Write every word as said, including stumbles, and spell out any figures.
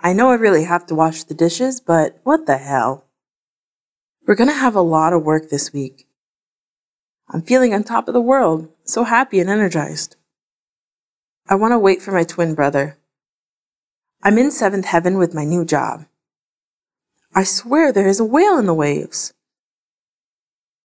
I know I really have to wash the dishes, but what the hell? We're going to have a lot of work this week. I'm feeling on top of the world, so happy and energized. I want to wait for my twin brother. I'm in seventh heaven with my new job. I swear there is a whale in the waves.